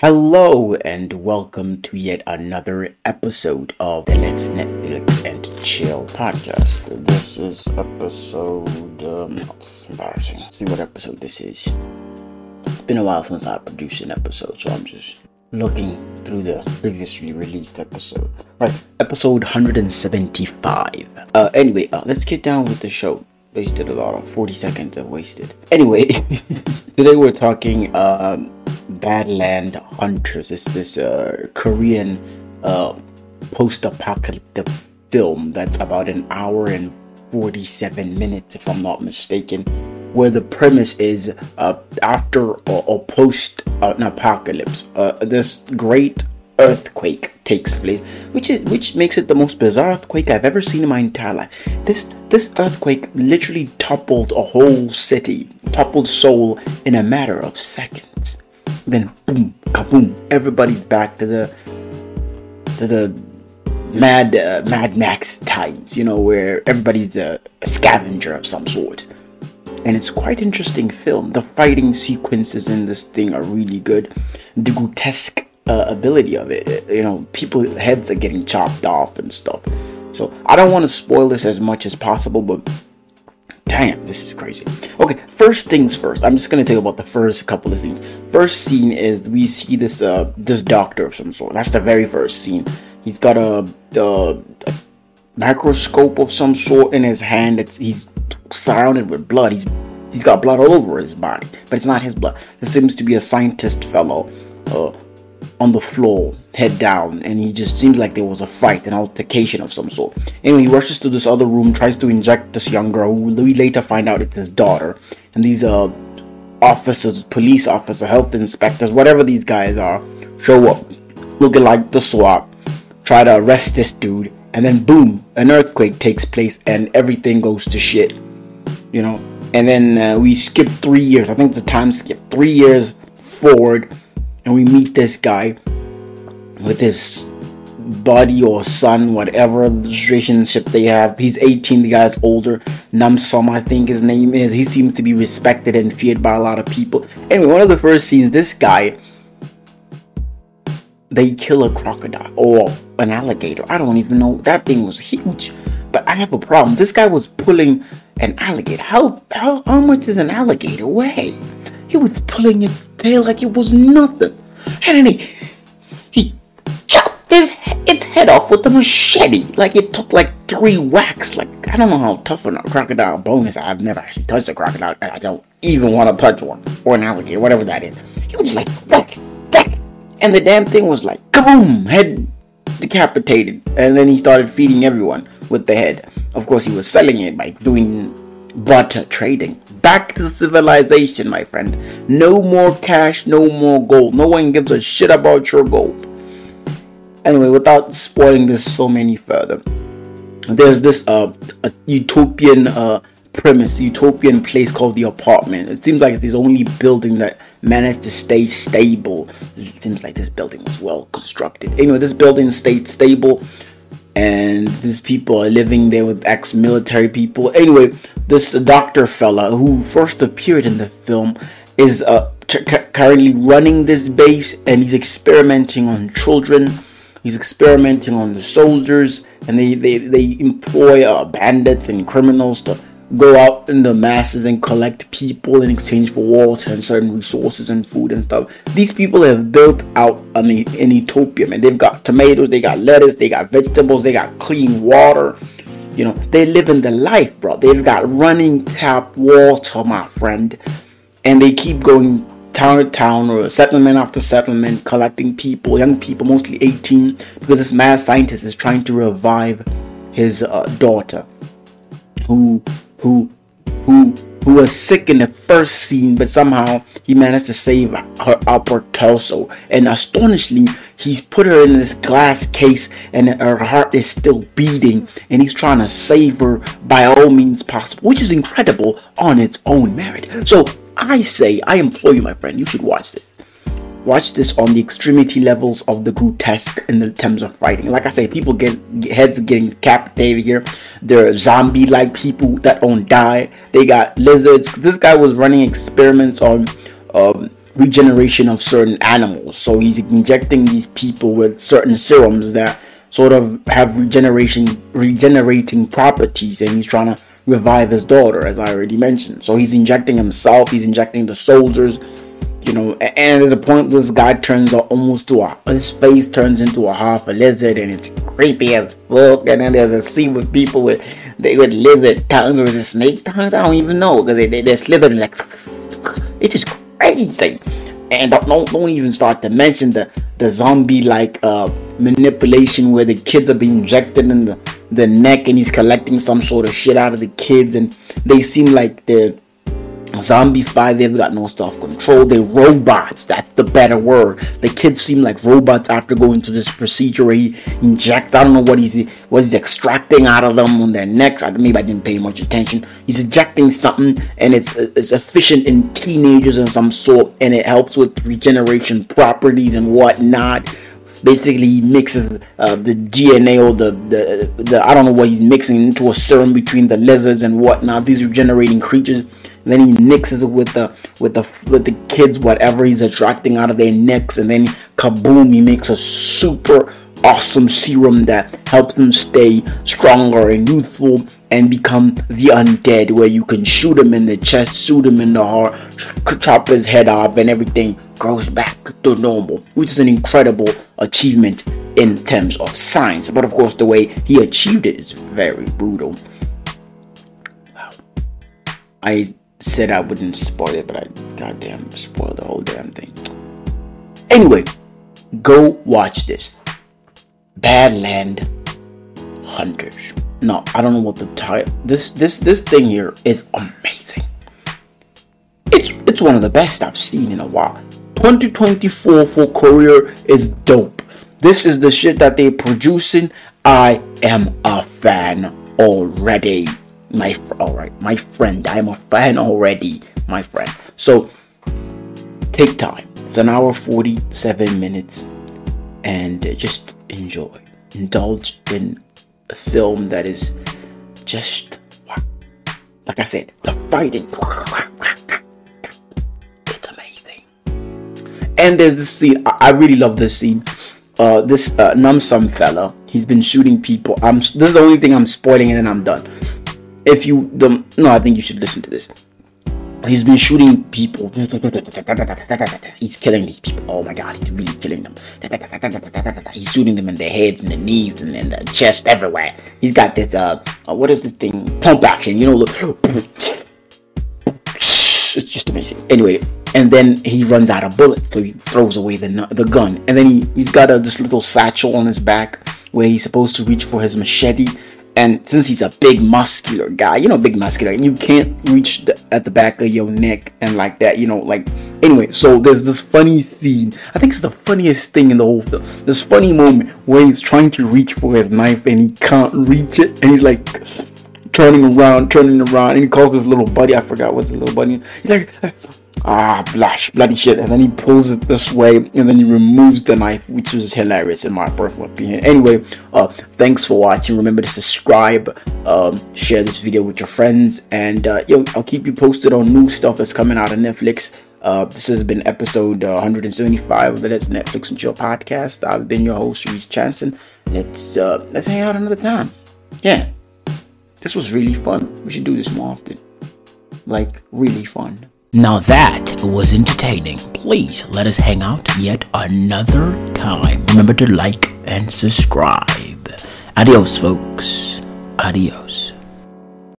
Hello and welcome to yet another episode of the Let's Netflix and Chill podcast. This is episode... it's embarrassing. Let's see what episode this is. It's been a while since I produced an episode, so I'm just looking through the previously released episode. Right, episode 175. Anyway, let's get down with the show. Wasted a lot of 40 seconds are wasted. Anyway, today we're talking... Badland Hunters. It's this Korean post-apocalyptic film that's about an hour and 47 minutes, if I'm not mistaken, where the premise is after or post an apocalypse, this great earthquake takes place, which makes it the most bizarre earthquake I've ever seen in my entire life. This earthquake literally toppled a whole city, toppled Seoul in a matter of seconds. Then boom, kaboom! Everybody's back to the Mad Max times, where everybody's a scavenger of some sort. And it's quite interesting film. The fighting sequences in this thing are really good. The grotesque ability of it, people's heads are getting chopped off and stuff. So I don't want to spoil this as much as possible, but. Damn, this is crazy. Okay, first things first. I'm just going to tell you about the first couple of scenes. First scene is we see this doctor of some sort. That's the very first scene. He's got a microscope of some sort in his hand. He's surrounded with blood. He's got blood all over his body, but it's not his blood. This seems to be a scientist fellow on the floor, head down, and he just seems like there was a fight, an altercation of some sort. Anyway, he rushes to this other room, tries to inject this young girl, who we later find out it's his daughter. And these officers, police officers, health inspectors, whatever these guys are, show up, looking like the SWAT, try to arrest this dude, and then boom, an earthquake takes place, and everything goes to shit, And then we skip 3 years, I think it's a time skip, 3 years forward, and we meet this guy with his buddy or son, whatever relationship they have. He's 18, the guy's older. Nam San, I think his name is. He seems to be respected and feared by a lot of people. Anyway, one of the first scenes, this guy, they kill a crocodile or an alligator. I don't even know. That thing was huge. But I have a problem. This guy was pulling an alligator. How much does an alligator weigh? He was pulling its tail like it was nothing. And then he chopped its head off with a machete. Like it took like 3 whacks. Like I don't know how tough a crocodile bone is. I've never actually touched a crocodile, and I don't even want to touch one. Or an alligator, whatever that is. He was just like whack, whack. And the damn thing was like kaboom, head decapitated. And then he started feeding everyone with the head. Of course he was selling it by doing butter trading. Back to civilization, my friend. No more cash, no more gold. No one gives a shit about your gold. Anyway, without spoiling this so many further, there's this a utopian premise, utopian place called the apartment. It seems like it's the only building that managed to stay stable. It seems like this building was well constructed. Anyway, this building stayed stable. And these people are living there with ex-military people. Anyway, this doctor fella who first appeared in the film is currently running this base. And he's experimenting on children. He's experimenting on the soldiers. And they employ bandits and criminals to go out in the masses and collect people in exchange for water and certain resources and food and stuff. These people have built out an utopia, man. They've got tomatoes, they got lettuce, they got vegetables, they got clean water. They live in the life, bro. They've got running tap water, my friend. And they keep going town to town or settlement after settlement, collecting people, young people, mostly 18, because this mad scientist is trying to revive his daughter, who was sick in the first scene, but somehow he managed to save her upper torso. And astonishingly, he's put her in this glass case, and her heart is still beating, and he's trying to save her by all means possible, which is incredible on its own merit. So I implore you, my friend, you should watch this. Watch this on the extremity levels of the grotesque in the terms of fighting. Like I say, people get heads getting decapitated here. They're zombie-like people that don't die. They got lizards. This guy was running experiments on regeneration of certain animals. So he's injecting these people with certain serums that sort of have regenerating properties, and he's trying to revive his daughter, as I already mentioned. So he's injecting himself, he's injecting the soldiers, you know, and at the point this guy turns almost to a, his face turns into a half a lizard, and it's creepy as fuck. And then there's a scene with people with lizard tongues, or is it snake tongues? I don't even know, because they're slithering like, it's just crazy. And don't even start to mention the zombie like manipulation where the kids are being injected in the neck, and he's collecting some sort of shit out of the kids, and they seem like they're zombified. They've got no self-control. They're robots. That's the better word. The kids seem like robots after going through this procedure where he injects, I don't know what he's extracting out of them on their necks. Maybe I didn't pay much attention. He's injecting something, and it's efficient in teenagers of some sort, and it helps with regeneration properties and whatnot. Basically, he mixes the DNA or the I don't know what he's mixing into a serum between the lizards and whatnot, these regenerating creatures. And then he mixes it with the kids, whatever he's extracting out of their necks, and then kaboom! He makes a super awesome serum that helps them stay stronger and youthful and become the undead, where you can shoot him in the chest, shoot him in the heart, chop his head off, and everything goes back to normal, which is an incredible achievement in terms of science. But of course, the way he achieved it is very brutal. Wow. I said I wouldn't spoil it, but I goddamn spoiled the whole damn thing. Anyway, go watch this. Badland Hunters. No, I don't know what the title. This thing here is amazing. It's one of the best I've seen in a while. 2024 for Korea is dope. This is the shit that they're producing. I am a fan already. I am a fan already, my friend. So take time. It's an hour 47 minutes, and just enjoy. Indulge in a film that is just, like I said, the fighting. It's amazing. And there's this scene. I really love this scene. This Nam San fella, he's been shooting people. This is the only thing I'm spoiling, and then I'm done. I think you should listen to this. He's been shooting people. He's killing these people. Oh my god, he's really killing them. He's shooting them in their heads and the knees and in the chest, everywhere. He's got this, what is this thing? Pump action, you know. It's just amazing. Anyway, and then he runs out of bullets, so he throws away the gun. And then he's got this little satchel on his back where he's supposed to reach for his machete. And since he's a big muscular guy, you can't reach at the back of your neck and like that, you know, like, anyway, so there's this funny scene. I think it's the funniest thing in the whole film. This funny moment where he's trying to reach for his knife and he can't reach it. And he's like turning around. And he calls his little buddy. I forgot what's his little buddy. He's like, bloody shit. And then he pulls it this way, and then he removes the knife, which is hilarious in my personal opinion. Anyway, thanks for watching. Remember to subscribe, share this video with your friends, and I'll keep you posted on new stuff that's coming out of Netflix. This has been episode 175 of the Let's Netflix and Chill podcast. I've been your host, Reese Chanson. Let's hang out another time. Yeah, this was really fun. We should do this more often. Like, really fun. Now that was entertaining. Please let us hang out yet another time. Remember to like and subscribe. Adios, folks. Adios.